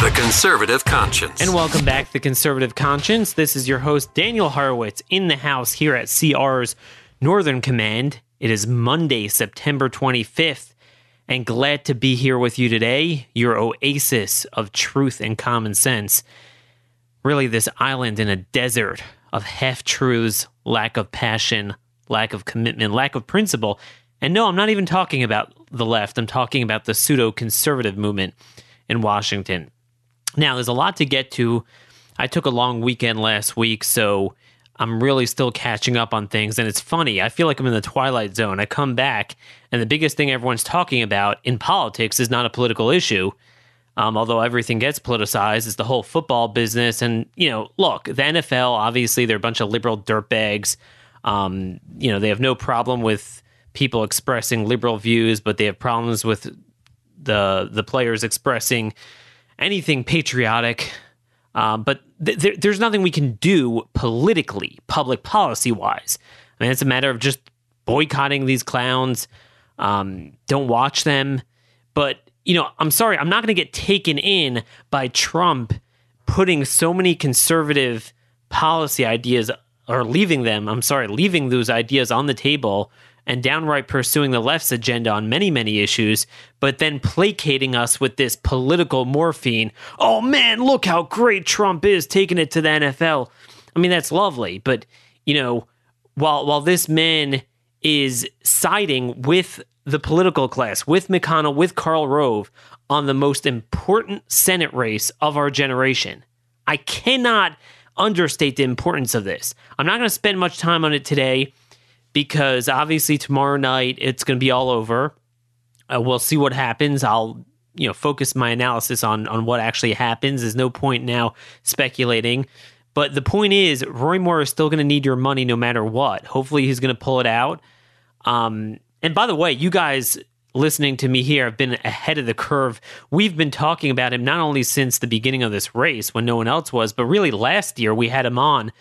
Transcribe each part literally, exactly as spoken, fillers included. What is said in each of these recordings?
The Conservative Conscience. And welcome back to The Conservative Conscience. This is your host, Daniel Horowitz, in the house here at C R's Northern Command. It is Monday, September twenty-fifth, and glad to be here with you today, your oasis of truth and common sense. Really, this island in a desert of half-truths, lack of passion, lack of commitment, lack of principle. And no, I'm not even talking about the left. I'm talking about the pseudo-conservative movement in Washington. Now, there's a lot to get to. I took a long weekend last week, so I'm really still catching up on things. And it's funny. I feel like I'm in the twilight zone. I come back, and the biggest thing everyone's talking about in politics is not a political issue. Um, although everything gets politicized, it's the whole football business. And, you know, look, the N F L, obviously, they're a bunch of liberal dirtbags. Um, you know, they have no problem with people expressing liberal views, but they have problems with the the players expressing anything patriotic. Um, but th- th- there's nothing we can do politically, public policy-wise. I mean, it's a matter of just boycotting these clowns. Um, don't watch them. But, you know, I'm sorry, I'm not going to get taken in by Trump putting so many conservative policy ideas or leaving them, I'm sorry, leaving those ideas on the table and downright pursuing the left's agenda on many, many issues, but then placating us with this political morphine. Oh, man, look how great Trump is taking it to the N F L. I mean, that's lovely. But, you know, while while this man is siding with the political class, with McConnell, with Karl Rove, on the most important Senate race of our generation, I cannot understate the importance of this. I'm not going to spend much time on it today because obviously tomorrow night it's going to be all over. Uh, we'll see what happens. I'll, you know, focus my analysis on on what actually happens. There's no point now speculating. But the point is, Roy Moore is still going to need your money no matter what. Hopefully he's going to pull it out. Um, and by the way, you guys listening to me here have been ahead of the curve. We've been talking about him not only since the beginning of this race when no one else was, but really last year we had him on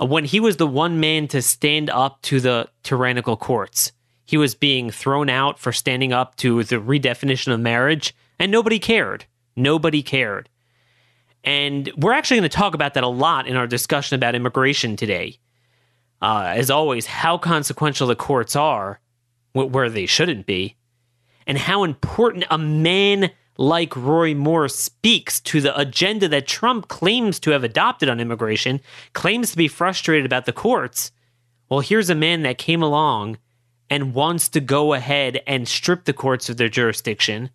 uh, when he was the one man to stand up to the tyrannical courts. He was being thrown out for standing up to the redefinition of marriage, and nobody cared. Nobody cared. And we're actually going to talk about that a lot in our discussion about immigration today. Uh, as always, how consequential the courts are, where they shouldn't be, and how important a man like Roy Moore speaks to the agenda that Trump claims to have adopted on immigration, claims to be frustrated about the courts. Well, here's a man that came along and wants to go ahead and strip the courts of their jurisdiction,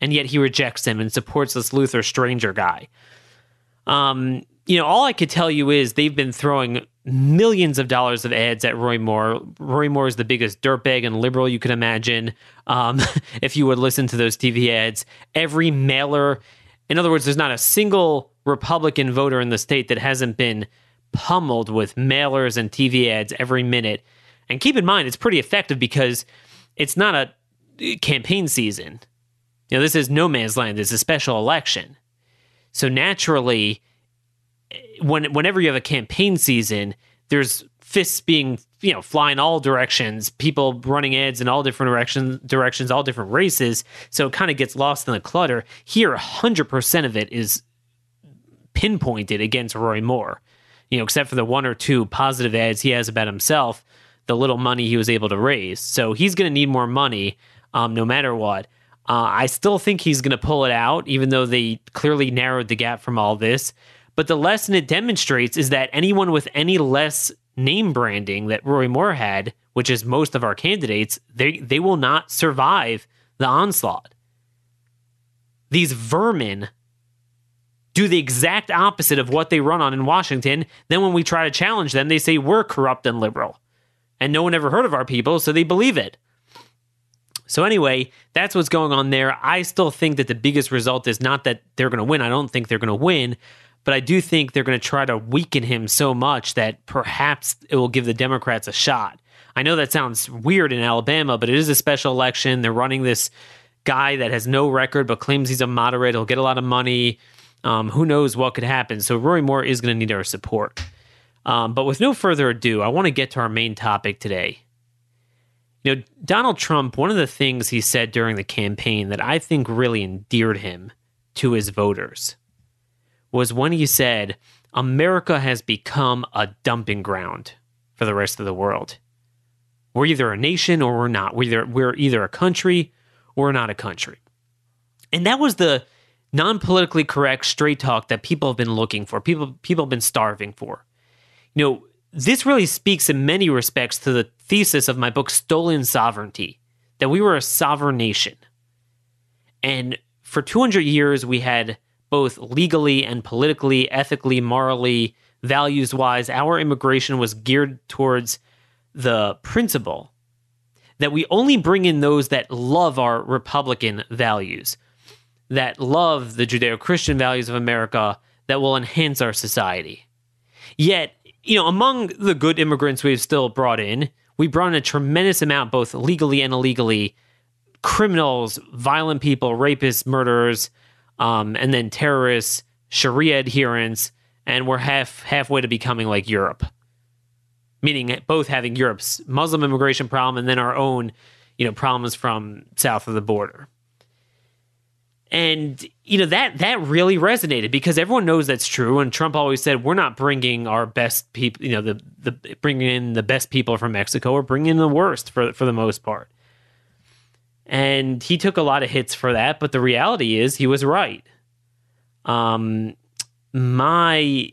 and yet he rejects them and supports this Luther Strange guy. Um, you know, all I could tell you is they've been throwing millions of dollars of ads at Roy Moore. Roy Moore is the biggest dirtbag and liberal you can imagine. Um, if you would listen to those T V ads, every mailer, in other words, there's not a single Republican voter in the state that hasn't been pummeled with mailers and T V ads every minute. And keep in mind, it's pretty effective because it's not a campaign season. You know, this is no man's land. It's a special election. So naturally, When, whenever you have a campaign season, there's fists being, you know, flying all directions, people running ads in all different directions, directions, all different races. So it kind of gets lost in the clutter. Here, one hundred percent of it is pinpointed against Roy Moore, you know, except for the one or two positive ads he has about himself, the little money he was able to raise. So he's going to need more money um, no matter what. Uh, I still think he's going to pull it out, even though they clearly narrowed the gap from all this. But the lesson it demonstrates is that anyone with any less name branding that Roy Moore had, which is most of our candidates, they, they will not survive the onslaught. These vermin do the exact opposite of what they run on in Washington. Then when we try to challenge them, they say we're corrupt and liberal. And no one ever heard of our people, so they believe it. So anyway, that's what's going on there. I still think that the biggest result is not that they're going to win. I don't think they're going to win. But I do think they're going to try to weaken him so much that perhaps it will give the Democrats a shot. I know that sounds weird in Alabama, but it is a special election. They're running this guy that has no record but claims he's a moderate. He'll get a lot of money. Um, who knows what could happen? So Roy Moore is going to need our support. Um, but with no further ado, I want to get to our main topic today. You know, Donald Trump, one of the things he said during the campaign that I think really endeared him to his voters was when he said, America has become a dumping ground for the rest of the world. We're either a nation or we're not. We're either, we're either a country or not a country. And that was the non-politically correct straight talk that people have been looking for, people people have been starving for. You know, this really speaks in many respects to the thesis of my book, Stolen Sovereignty, that we were a sovereign nation. And for two hundred years, we had both legally and politically, ethically, morally, values-wise, our immigration was geared towards the principle that we only bring in those that love our Republican values, that love the Judeo-Christian values of America, that will enhance our society. Yet, you know, among the good immigrants we've still brought in, we brought in a tremendous amount, both legally and illegally, criminals, violent people, rapists, murderers, Um, and then terrorists, Sharia adherents, and we're half halfway to becoming like Europe, meaning both having Europe's Muslim immigration problem and then our own, you know, problems from south of the border. And, you know, that that really resonated because everyone knows that's true. And Trump always said, we're not bringing our best people, you know, the the bringing in the best people from Mexico. We're bringing in the worst for for the most part. And he took a lot of hits for that, but the reality is he was right. Um, my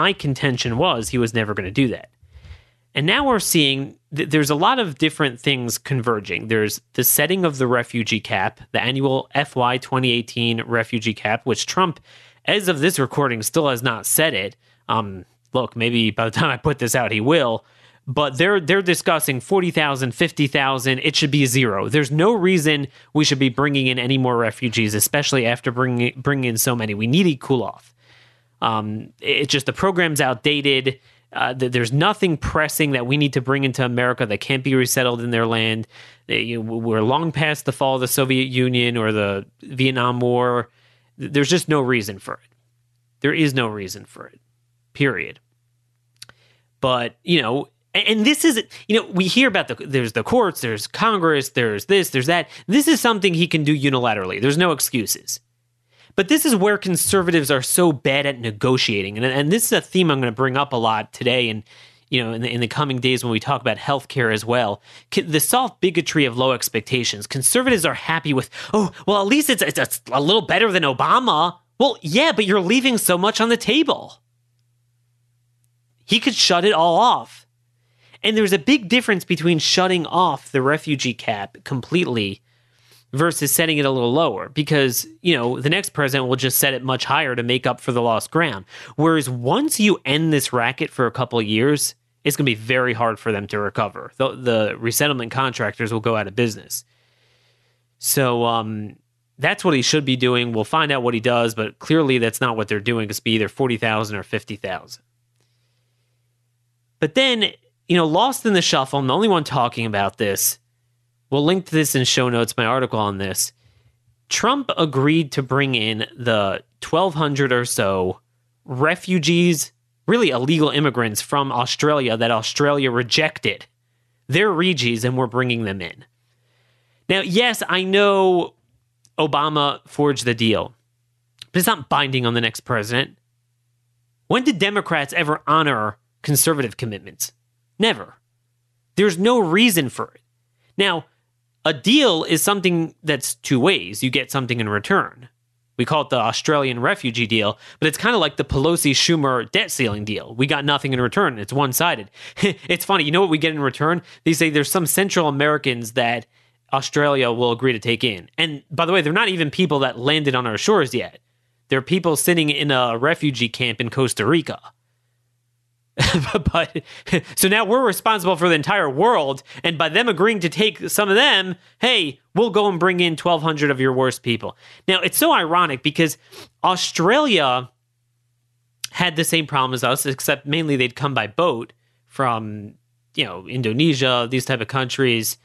my contention was he was never going to do that. And now we're seeing th- there's a lot of different things converging. There's the setting of the refugee cap, the annual F Y twenty eighteen refugee cap, which Trump, as of this recording, still has not set it. Um, look, maybe by the time I put this out, he will. But they're they're discussing forty thousand, fifty thousand. It should be zero. There's no reason we should be bringing in any more refugees, especially after bringing, bringing in so many. We need to cool off. Um, it's just the program's outdated. Uh, there's nothing pressing that we need to bring into America that can't be resettled in their land. We're long past the fall of the Soviet Union or the Vietnam War. There's just no reason for it. There is no reason for it, period. But, you know... And this is, you know, we hear about the, there's the courts, there's Congress, there's this, there's that. This is something he can do unilaterally. There's no excuses. But this is where conservatives are so bad at negotiating. And, and this is a theme I'm going to bring up a lot today and, you know, in the, in the coming days when we talk about healthcare as well. The soft bigotry of low expectations. Conservatives are happy with, oh, well, at least it's, it's a little better than Obama. Well, yeah, but you're leaving so much on the table. He could shut it all off. And there's a big difference between shutting off the refugee cap completely versus setting it a little lower because, you know, the next president will just set it much higher to make up for the lost ground. Whereas once you end this racket for a couple of years, it's going to be very hard for them to recover. The, the resettlement contractors will go out of business. So um, that's what he should be doing. We'll find out what he does, but clearly that's not what they're doing. It's be either forty thousand or fifty thousand. But then... You know, lost in the shuffle, I'm the only one talking about this. We'll link to this in show notes, my article on this. Trump agreed to bring in the twelve hundred or so refugees, really illegal immigrants from Australia that Australia rejected. They're regies and we're bringing them in. Now, yes, I know Obama forged the deal, but it's not binding on the next president. When did Democrats ever honor conservative commitments? Never. There's no reason for it. Now, a deal is something that's two ways. You get something in return. We call it the Australian refugee deal, but it's kind of like the Pelosi-Schumer debt ceiling deal. We got nothing in return. It's one-sided. It's funny. You know what we get in return? They say there's some Central Americans that Australia will agree to take in. And by the way, they're not even people that landed on our shores yet. They're people sitting in a refugee camp in Costa Rica. but so now we're responsible for the entire world. And by them agreeing to take some of them, hey, we'll go and bring in twelve hundred of your worst people. Now, it's so ironic because Australia had the same problem as us, except mainly they'd come by boat from, you know, Indonesia, these type of countries,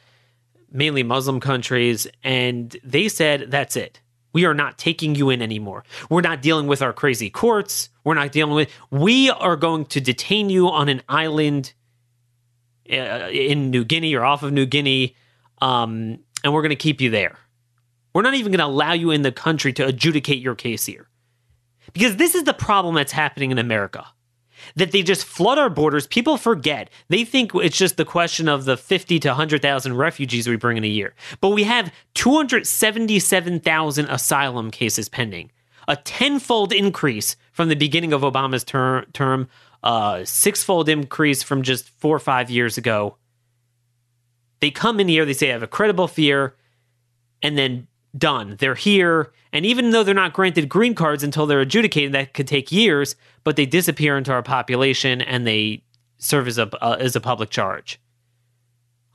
mainly Muslim countries. And they said, that's it. We are not taking you in anymore. We're not dealing with our crazy courts. We're not dealing with, we are going to detain you on an island in New Guinea or off of New Guinea, um, and we're going to keep you there. We're not even going to allow you in the country to adjudicate your case here. Because this is the problem that's happening in America, that they just flood our borders. People forget. They think it's just the question of the fifty to one hundred thousand refugees we bring in a year. But we have two hundred seventy-seven thousand asylum cases pending, a tenfold increase from the beginning of Obama's ter- term, a uh, sixfold increase from just four or five years ago. They come in here, they say, I have a credible fear, and then done. They're here. And even though they're not granted green cards until they're adjudicated, that could take years, but they disappear into our population and they serve as a, uh, as a public charge.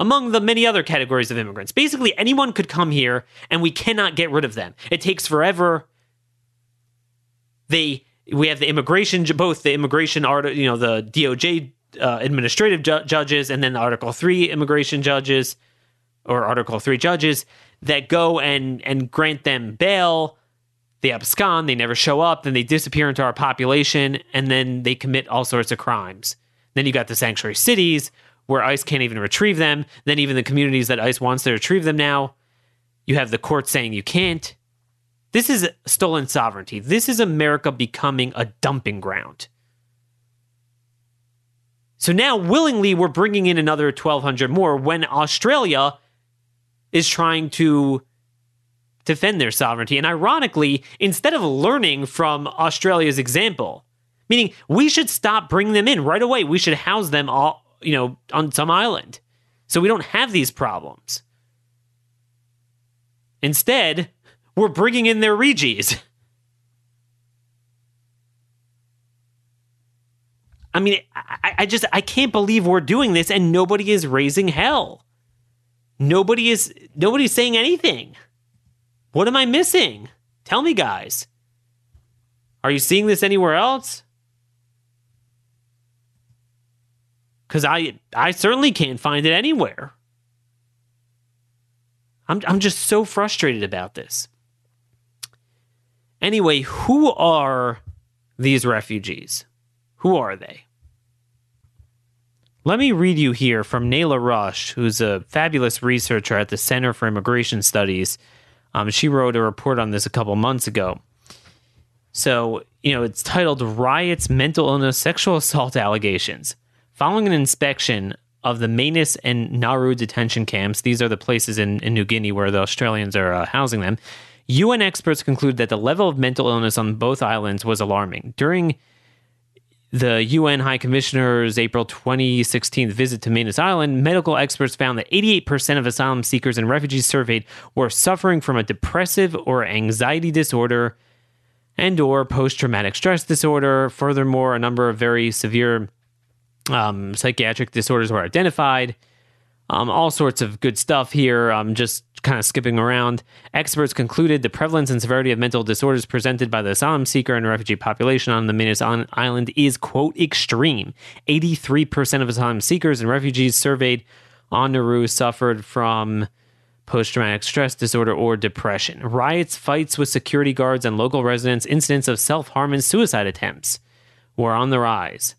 Among the many other categories of immigrants, basically anyone could come here and we cannot get rid of them. It takes forever. They, we have the immigration, both the immigration, you know, the D O J uh, administrative ju- judges and then the Article three immigration judges or Article three judges that go and, and grant them bail. They abscond, they never show up, then they disappear into our population, and then they commit all sorts of crimes. Then you got the sanctuary cities, where ICE can't even retrieve them. Then even the communities that ICE wants to retrieve them now. You have the court saying you can't. This is stolen sovereignty. This is America becoming a dumping ground. So now, willingly, we're bringing in another twelve hundred more when Australia is trying to defend their sovereignty. And ironically, instead of learning from Australia's example, meaning we should stop bringing them in right away. We should house them all, you know, on some island so we don't have these problems. Instead, we're bringing in their regies. I mean, I, I just, I can't believe we're doing this and nobody is raising hell. Nobody is, nobody's saying anything. What am I missing? Tell me, guys. Are you seeing this anywhere else? Because I, I certainly can't find it anywhere. I'm, I'm just so frustrated about this. Anyway, who are these refugees? Who are they? Let me read you here from Nayla Rush, who's a fabulous researcher at the Center for Immigration Studies. Um, she wrote a report on this a couple months ago. So, you know, it's titled Riots, Mental Illness, Sexual Assault Allegations. Following an inspection of the Manus and Nauru detention camps, these are the places in, in New Guinea where the Australians are uh, housing them, U N experts conclude that the level of mental illness on both islands was alarming. During the U N High Commissioner's April twenty sixteen visit to Manus Island, medical experts found that eighty-eight percent of asylum seekers and refugees surveyed were suffering from a depressive or anxiety disorder and or post-traumatic stress disorder. Furthermore, a number of very severe um, psychiatric disorders were identified. Um, all sorts of good stuff here. I'm just kind of skipping around. Experts concluded the prevalence and severity of mental disorders presented by the asylum seeker and refugee population on the Manus Island is, quote, extreme. eighty-three percent of asylum seekers and refugees surveyed on Nauru suffered from post-traumatic stress disorder or depression. Riots, fights with security guards and local residents, incidents of self-harm and suicide attempts were on the rise.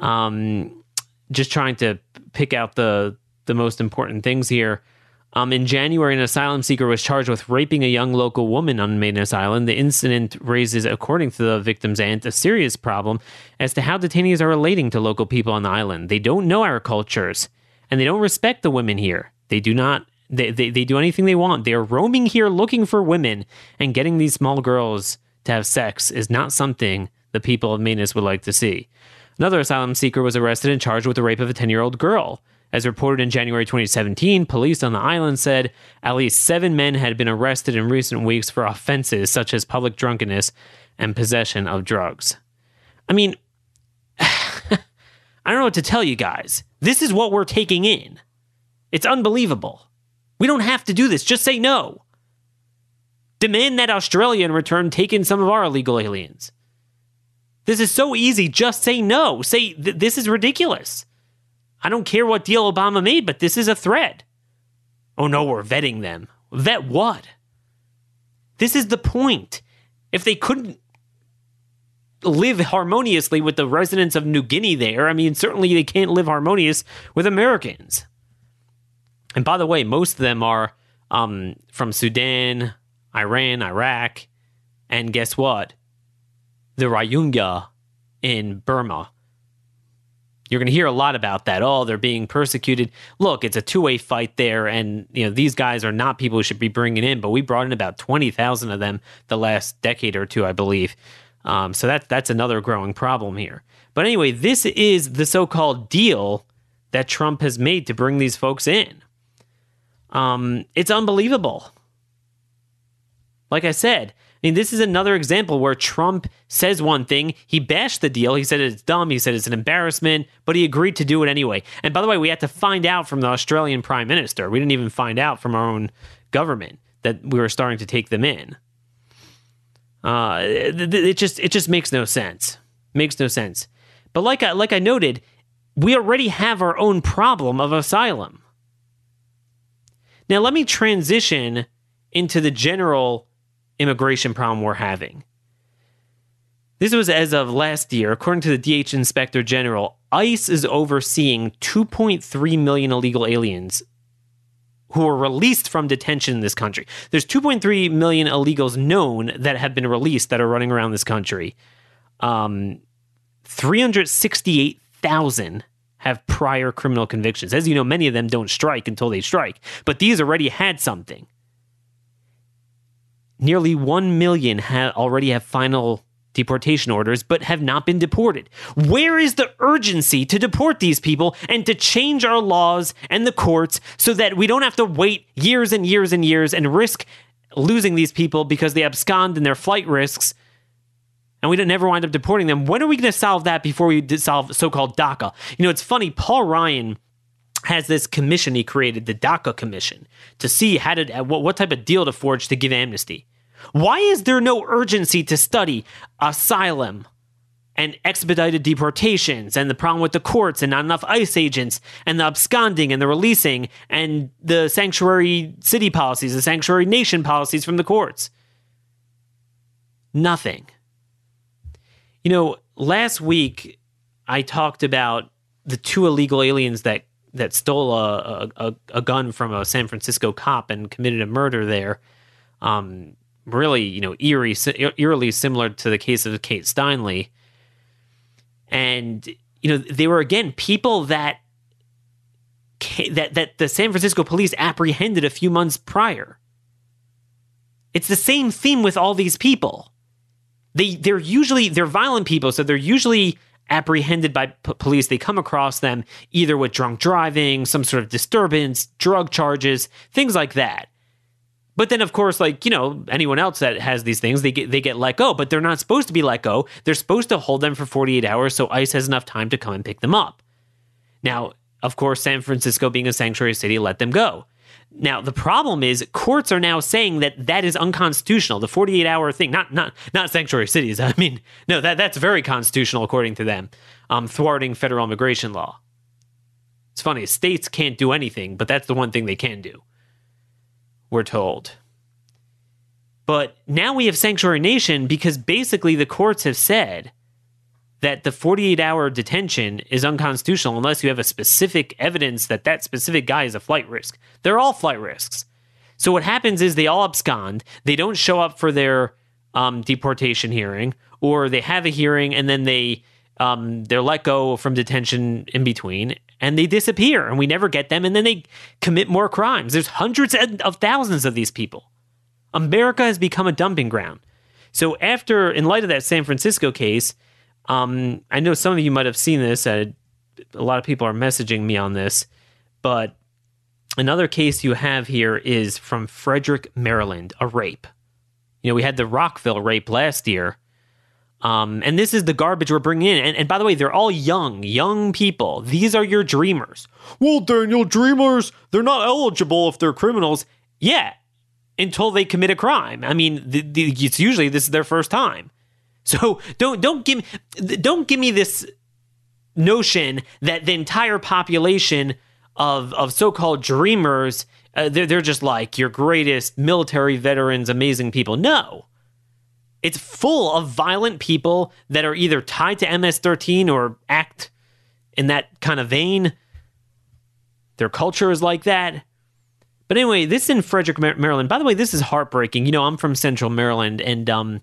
Um, just trying to pick out the the most important things here. Um, in January, an asylum seeker was charged with raping a young local woman on Manus Island. The incident raises, according to the victim's aunt, a serious problem as to how detainees are relating to local people on the island. They don't know our cultures, and they don't respect the women here. They do not. They, they, they do anything they want. They are roaming here looking for women, and getting these small girls to have sex is not something the people of Manus would like to see. Another asylum seeker was arrested and charged with the rape of a ten-year-old girl. As reported in January twenty seventeen, police on the island said at least seven men had been arrested in recent weeks for offenses such as public drunkenness and possession of drugs. I mean, I don't know what to tell you guys. This is what we're taking in. It's unbelievable. We don't have to do this. Just say no. Demand that Australia in return take in some of our illegal aliens. This is so easy. Just say no. Say, th- this is ridiculous. I don't care what deal Obama made, but this is a threat. Oh no, we're vetting them. Vet what? This is the point. If they couldn't live harmoniously with the residents of New Guinea there, I mean, certainly they can't live harmonious with Americans. And by the way, most of them are um, from Sudan, Iran, Iraq, and guess what? The Rohingya in Burma. You're going to hear a lot about that. Oh, they're being persecuted. Look, it's a two-way fight there, and you know these guys are not people who should be bringing in, but we brought in about twenty thousand of them the last decade or two, I believe. Um, so that, that's another growing problem here. But anyway, this is the so-called deal that Trump has made to bring these folks in. Um, it's unbelievable. Like I said, I mean, this is another example where Trump says one thing. He bashed the deal. He said it's dumb. He said it's an embarrassment, but he agreed to do it anyway. And by the way, we had to find out from the Australian Prime Minister. We didn't even find out from our own government that we were starting to take them in. Uh, it, it just it just makes no sense. Makes no sense. But like I, like I noted, we already have our own problem of asylum. Now, let me transition into the general immigration problem we're having. This was as of last year. According to the D H Inspector General, ICE is overseeing two point three million illegal aliens who were released from detention in this country. There's two point three million illegals known that have been released that are running around this country. Um, three hundred sixty-eight thousand have prior criminal convictions. As you know, many of them don't strike until they strike, but these already had something. Nearly one million ha- already have final deportation orders, but have not been deported. Where is the urgency to deport these people and to change our laws and the courts so that we don't have to wait years and years and years and risk losing these people because they abscond in their flight risks and we don't never wind up deporting them? When are we going to solve that before we solve so-called DACA? You know, it's funny, Paul Ryan has this commission he created, the DACA Commission, to see how to, what type of deal to forge to give amnesty. Why is there no urgency to study asylum and expedited deportations and the problem with the courts and not enough ICE agents and the absconding and the releasing and the sanctuary city policies, the sanctuary nation policies from the courts? Nothing. You know, last week I talked about the two illegal aliens that, that stole a, a, a gun from a San Francisco cop and committed a murder there. Um... Really, you know, eerie, eerily similar to the case of Kate Steinle. And, you know, they were, again, people that, that that the San Francisco police apprehended a few months prior. It's the same theme with all these people. They, they're usually, they're violent people, so they're usually apprehended by p- police. They come across them either with drunk driving, some sort of disturbance, drug charges, things like that. But then, of course, like, you know, anyone else that has these things, they get they get let go, but they're not supposed to be let go. They're supposed to hold them for forty-eight hours so ICE has enough time to come and pick them up. Now, of course, San Francisco, being a sanctuary city, let them go. Now, the problem is courts are now saying that that is unconstitutional, the forty-eight hour thing, not not not sanctuary cities. I mean, no, that, that's very constitutional, according to them, um, thwarting federal immigration law. It's funny, states can't do anything, but that's the one thing they can do, we're told. But now we have sanctuary nation because basically the courts have said that the forty-eight hour detention is unconstitutional unless you have a specific evidence that that specific guy is a flight risk. They're all flight risks. So what happens is they all abscond. They don't show up for their um, deportation hearing, or they have a hearing and then they, um, they're let go from detention in between, and they disappear, and we never get them, and then they commit more crimes. There's hundreds of thousands of these people. America has become a dumping ground. So after, in light of that San Francisco case, um, I know some of you might have seen this. Uh, a lot of people are messaging me on this, but another case you have here is from Frederick, Maryland, a rape. You know, we had the Rockville rape last year. Um, and this is the garbage we're bringing in. And, and by the way, they're all young, young people. These are your dreamers. Well, Daniel, dreamers, they're not eligible if they're criminals. Yeah, until they commit a crime. I mean, the, the, it's usually this is their first time. So don't don't give don't give me this notion that the entire population of of so-called dreamers uh, they're they're just like your greatest military veterans, amazing people. No. It's full of violent people that are either tied to M S thirteen or act in that kind of vein. Their culture is like that. But anyway, this in Frederick, Maryland. By the way, this is heartbreaking. You know, I'm from Central Maryland, and um,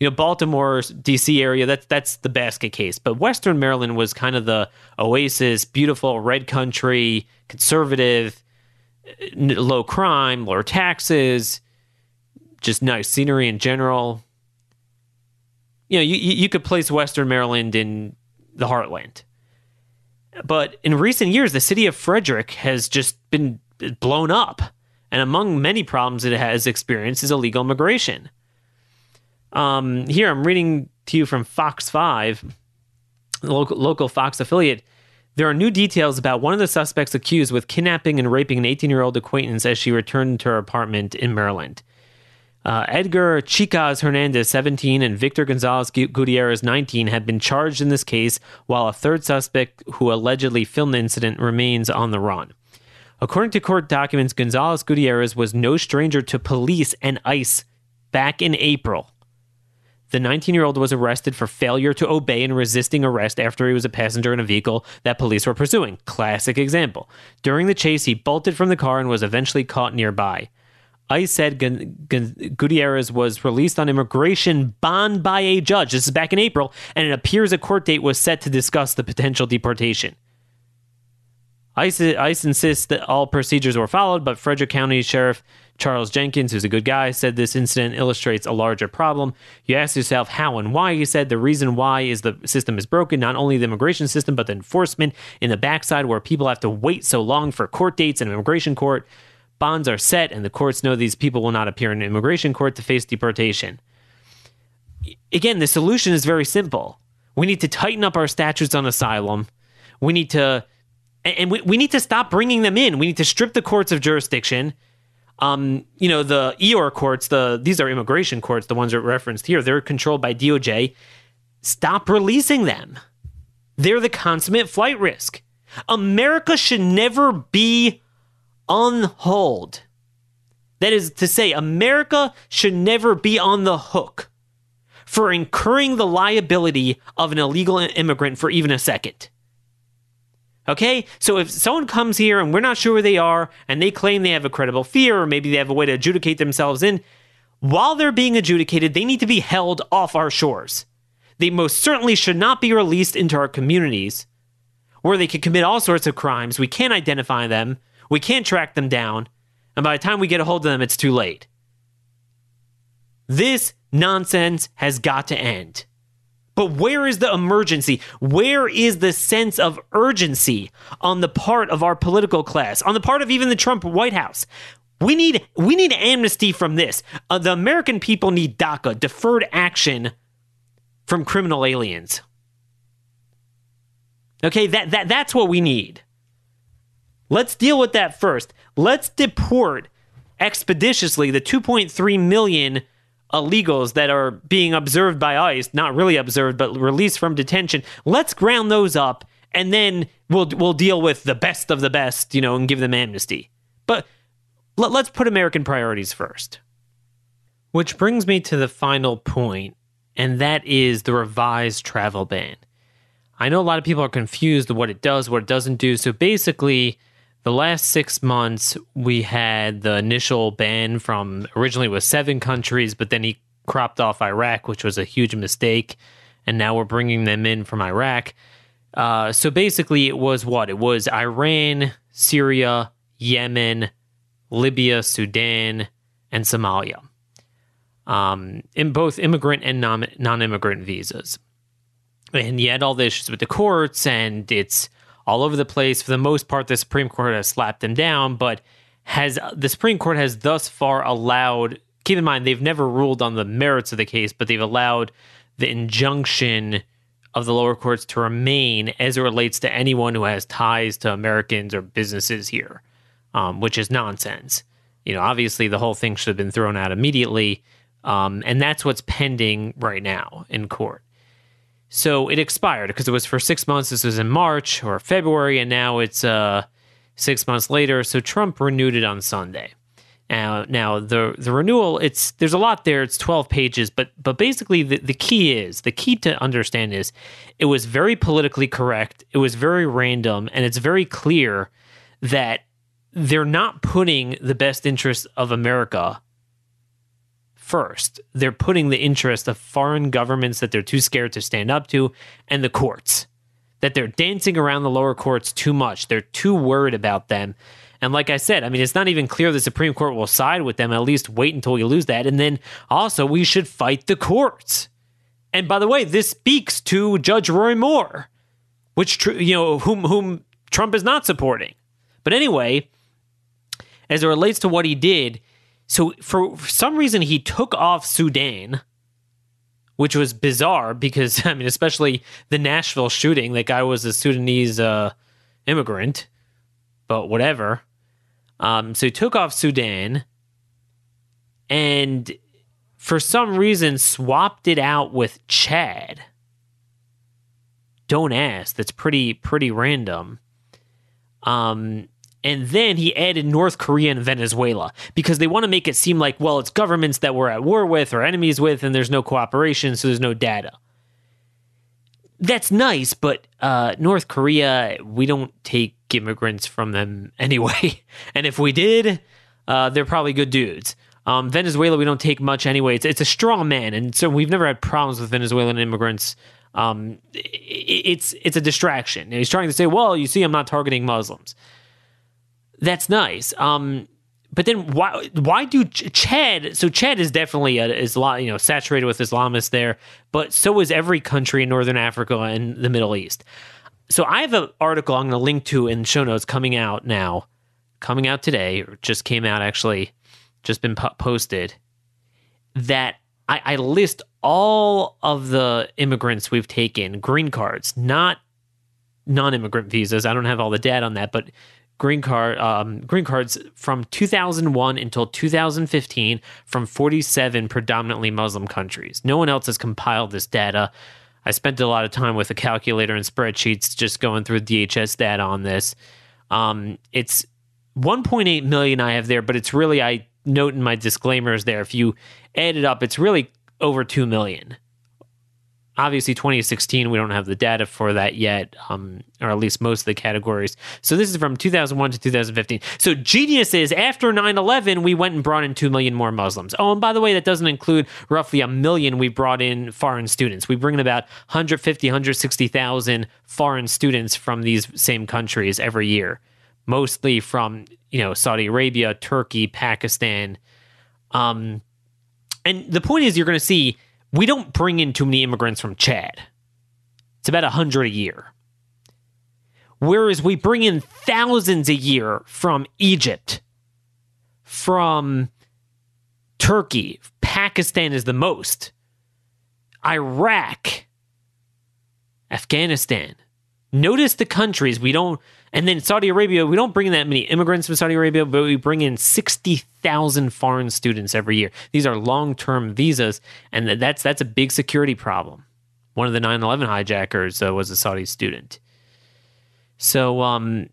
you know, Baltimore, D C area. That's that's the basket case. But Western Maryland was kind of the oasis, beautiful red country, conservative, low crime, lower taxes, just nice scenery in general. You know, you, you could place Western Maryland in the heartland. But in recent years, the city of Frederick has just been blown up. And among many problems it has experienced is illegal immigration. Um, here, I'm reading to you from Fox five, the local, local Fox affiliate. There are new details about one of the suspects accused with kidnapping and raping an eighteen-year-old acquaintance as she returned to her apartment in Maryland. Uh, Edgar Chicas Hernandez, seventeen, and Victor Gonzalez Gutierrez, nineteen, have been charged in this case, while a third suspect who allegedly filmed the incident remains on the run. According to court documents, Gonzalez Gutierrez was no stranger to police and ICE back in April. The nineteen-year-old was arrested for failure to obey and resisting arrest after he was a passenger in a vehicle that police were pursuing. Classic example. During the chase, he bolted from the car and was eventually caught nearby. ICE said Gutierrez was released on immigration bond by a judge. This is back in April, and it appears a court date was set to discuss the potential deportation. ICE, ICE insists that all procedures were followed, but Frederick County Sheriff Charles Jenkins, who's a good guy, said this incident illustrates a larger problem. You ask yourself how and why. He said the reason why is the system is broken, not only the immigration system, but the enforcement in the backside where people have to wait so long for court dates in an immigration court. Bonds are set, and the courts know these people will not appear in immigration court to face deportation. Again, the solution is very simple. We need to tighten up our statutes on asylum. We need to, and we, we need to stop bringing them in. We need to strip the courts of jurisdiction. Um, you know, the E O R courts, the these are immigration courts, the ones that are referenced here. They're controlled by D O J. Stop releasing them. They're the consummate flight risk. America should never be on hold. That is to say, America should never be on the hook for incurring the liability of an illegal immigrant for even a second. Okay? So if someone comes here and we're not sure where they are and they claim they have a credible fear or maybe they have a way to adjudicate themselves in, while they're being adjudicated, they need to be held off our shores. They most certainly should not be released into our communities where they could commit all sorts of crimes. We can't identify them. We can't track them down, and by the time we get a hold of them, it's too late. This nonsense has got to end. But where is the emergency? Where is the sense of urgency on the part of our political class, on the part of even the Trump White House? We need we need amnesty from this. Uh, the American people need DACA, deferred action from criminal aliens. Okay, that, that that's what we need. Let's deal with that first. Let's deport expeditiously the two point three million illegals that are being observed by ICE, not really observed, but released from detention. Let's ground those up, and then we'll we'll deal with the best of the best, you know, and give them amnesty. But let, let's put American priorities first. Which brings me to the final point, and that is the revised travel ban. I know a lot of people are confused what it does, what it doesn't do. So basically, the last six months, we had the initial ban from, originally it was seven countries, but then he cropped off Iraq, which was a huge mistake, and now we're bringing them in from Iraq. Uh, so basically, it was what? It was Iran, Syria, Yemen, Libya, Sudan, and Somalia, um, in both immigrant and non- non-immigrant visas. And you had all the issues with the courts, and it's all over the place. For the most part, the Supreme Court has slapped them down, but has the Supreme Court has thus far allowed, keep in mind, they've never ruled on the merits of the case, but they've allowed the injunction of the lower courts to remain as it relates to anyone who has ties to Americans or businesses here, um, which is nonsense. You know, obviously the whole thing should have been thrown out immediately, um, and that's what's pending right now in court. So it expired because it was for six months. This was in March or February, and now it's uh, six months later. So Trump renewed it on Sunday. Now, now the the renewal, it's there's a lot there. It's twelve pages, but but basically the, the key is, the key to understand is, it was very politically correct. It was very random, and it's very clear that they're not putting the best interest of America first. They're putting the interest of foreign governments that they're too scared to stand up to, and the courts, that they're dancing around the lower courts too much. They're too worried about them. And like I said, I mean, it's not even clear the Supreme Court will side with them. At least wait until we lose that. And then also we should fight the courts. And by the way, this speaks to Judge Roy Moore, which, you know, whom, whom Trump is not supporting. But anyway, as it relates to what he did, so for, for some reason he took off Sudan, which was bizarre because, I mean, especially the Nashville shooting, that guy was a Sudanese uh, immigrant, but whatever. Um, so he took off Sudan and for some reason swapped it out with Chad. Don't ask. That's pretty, pretty random. Um... And then he added North Korea and Venezuela because they want to make it seem like, well, it's governments that we're at war with or enemies with, and there's no cooperation, so there's no data. That's nice, but uh, North Korea, we don't take immigrants from them anyway. And if we did, uh, they're probably good dudes. Um, Venezuela, we don't take much anyway. It's, it's a straw man, and so we've never had problems with Venezuelan immigrants. Um, it, it's, it's a distraction. And he's trying to say, well, you see, I'm not targeting Muslims. That's nice, um, but then why? Why do Ch- Chad? So Chad is definitely a, is you know saturated with Islamists there, but so is every country in Northern Africa and the Middle East. So I have an article I'm going to link to in show notes coming out now, coming out today, or just came out actually, just been po- posted. That I, I list all of the immigrants we've taken, green cards, not non-immigrant visas. I don't have all the data on that, but. Green card, um, green cards from two thousand one until two thousand fifteen from forty-seven predominantly Muslim countries. No one else has compiled this data. I spent a lot of time with a calculator and spreadsheets just going through D H S data on this. Um, it's one point eight million I have there, but it's really, I note in my disclaimers there, if you add it up, it's really over two million. Obviously, twenty sixteen, we don't have the data for that yet, um, or at least most of the categories. So this is from two thousand one to two thousand fifteen. So genius is, after nine eleven, we went and brought in two million more Muslims. Oh, and by the way, that doesn't include roughly a million we brought in foreign students. We bring in about one hundred fifty, one hundred sixty thousand foreign students from these same countries every year, mostly from, you know, Saudi Arabia, Turkey, Pakistan. Um, and the point is, you're going to see... We don't bring in too many immigrants from Chad. It's about one hundred a year. Whereas we bring in thousands a year from Egypt, from Turkey, Pakistan is the most, Iraq, Afghanistan. Notice the countries we don't, and then Saudi Arabia, we don't bring in that many immigrants from Saudi Arabia, but we bring in sixty thousand foreign students every year. These are long-term visas, and that's that's a big security problem. One of the nine eleven hijackers uh, was a Saudi student. So um,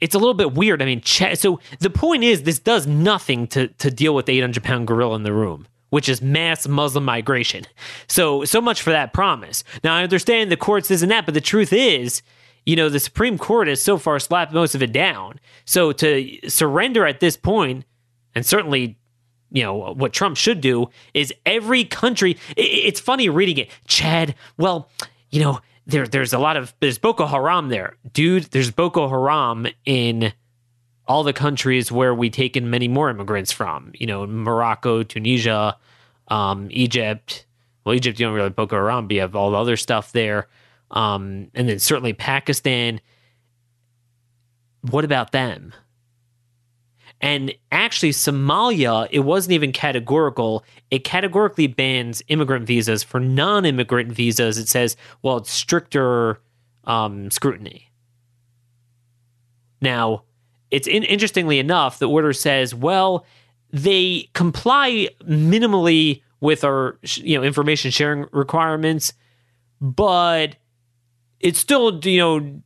it's a little bit weird. I mean, Ch- so the point is, this does nothing to, to deal with the eight hundred pound gorilla in the room, which is mass Muslim migration. So, so much for that promise. Now, I understand the courts isn't that, but the truth is, you know, the Supreme Court has so far slapped most of it down. So to surrender at this point, and certainly, you know, what Trump should do is every country, it, it's funny reading it, Chad, well, you know, there, there's a lot of, there's Boko Haram there. Dude, there's Boko Haram in all the countries where we take in many more immigrants from, you know, Morocco, Tunisia, um, Egypt. Well, Egypt, you don't really have Boko Haram, but you have all the other stuff there. Um, and then certainly Pakistan. What about them? And actually, Somalia, it wasn't even categorical. It categorically bans immigrant visas. For non-immigrant visas, it says, well, it's stricter um, scrutiny. Now, it's in, interestingly enough, the order says, well, they comply minimally with our, you know, information sharing requirements, but it's still, you know,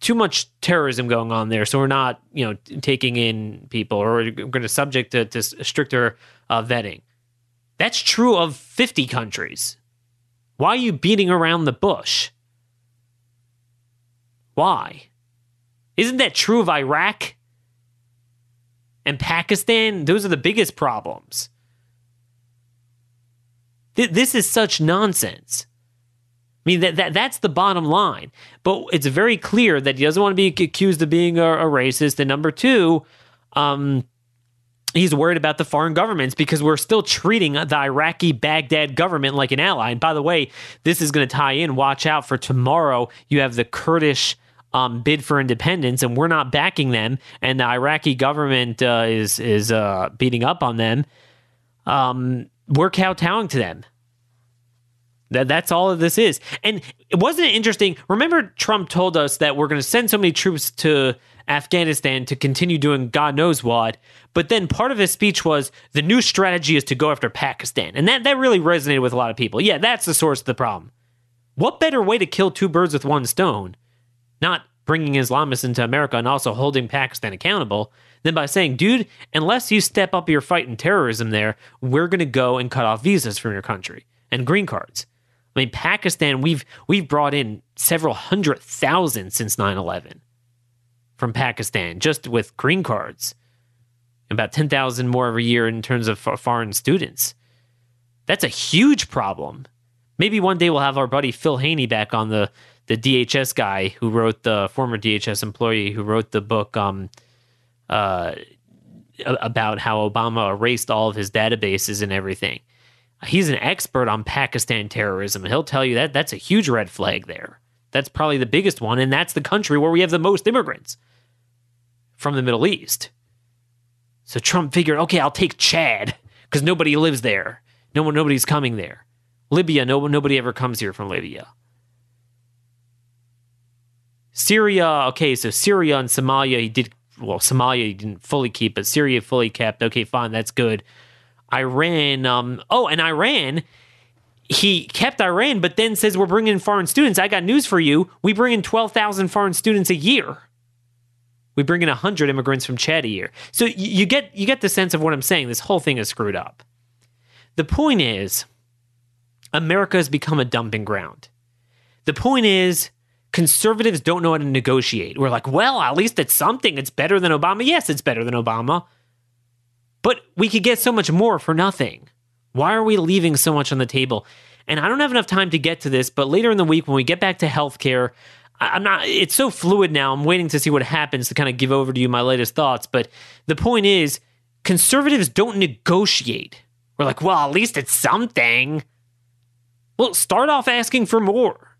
too much terrorism going on there. So we're not, you know, taking in people, or we're going to subject to, to stricter uh, vetting. That's true of fifty countries. Why are you beating around the bush? Why? Isn't that true of Iraq and Pakistan? Those are the biggest problems. Th- this is such nonsense. I mean, that, that that's the bottom line. But it's very clear that he doesn't want to be accused of being a, a racist. And number two, um, he's worried about the foreign governments, because we're still treating the Iraqi Baghdad government like an ally. And by the way, this is going to tie in. Watch out for tomorrow. You have the Kurdish um, bid for independence, and we're not backing them. And the Iraqi government uh, is, is uh, beating up on them. Um, we're kowtowing to them. That that's all of this is. And it wasn't interesting. Remember, Trump told us that we're going to send so many troops to Afghanistan to continue doing God knows what. But then part of his speech was the new strategy is to go after Pakistan. And that, that really resonated with a lot of people. Yeah, that's the source of the problem. What better way to kill two birds with one stone, not bringing Islamists into America and also holding Pakistan accountable, than by saying, dude, unless you step up your fight in terrorism there, we're going to go and cut off visas from your country and green cards. I mean, Pakistan, we've we've brought in several hundred thousand since nine eleven from Pakistan, just with green cards. About ten thousand more every year in terms of foreign students. That's a huge problem. Maybe one day we'll have our buddy Phil Haney back on, the, the D H S guy who wrote the former D H S employee who wrote the book um, uh, about how Obama erased all of his databases and everything. He's an expert on Pakistan terrorism. He'll tell you that that's a huge red flag there. That's probably the biggest one, and that's the country where we have the most immigrants from the Middle East. So Trump figured, okay, I'll take Chad because nobody lives there. No one, nobody's coming there. Libya, no, nobody ever comes here from Libya. Syria, okay, so Syria and Somalia, he did, well, Somalia he didn't fully keep, but Syria fully kept. Okay, fine, that's good. Iran, um, oh, and Iran, he kept Iran, but then says we're bringing in foreign students. I got news for you. We bring in twelve thousand foreign students a year. We bring in one hundred immigrants from Chad a year. So you get, you get the sense of what I'm saying. This whole thing is screwed up. The point is, America has become a dumping ground. The point is, conservatives don't know how to negotiate. We're like, well, at least it's something. It's better than Obama. Yes, it's better than Obama. But we could get so much more for nothing. Why are we leaving so much on the table? And I don't have enough time to get to this, but later in the week when we get back to healthcare, I'm not, it's so fluid now. I'm waiting to see what happens to kind of give over to you my latest thoughts. But the point is, conservatives don't negotiate. We're like, well, at least it's something. Well, start off asking for more.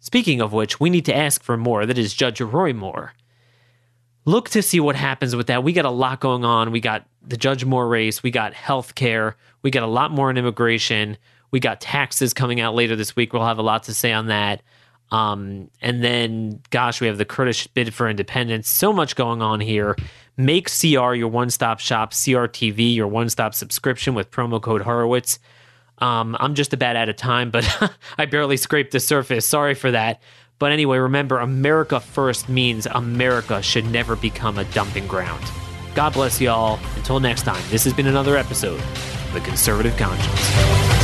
Speaking of which, we need to ask for more. That is Judge Roy Moore. Look to see what happens with that. We got a lot going on. We got the Judge Moore race. We got healthcare. We got a lot more in immigration. We got taxes coming out later this week. We'll have a lot to say on that. Um, and then, gosh, we have the Kurdish bid for independence. So much going on here. Make C R your one-stop shop, C R T V, your one-stop subscription with promo code Horowitz. Um, I'm just about out of time, but I barely scraped the surface. Sorry for that. But anyway, remember, America first means America should never become a dumping ground. God bless y'all. Until next time, this has been another episode of The Conservative Conscience.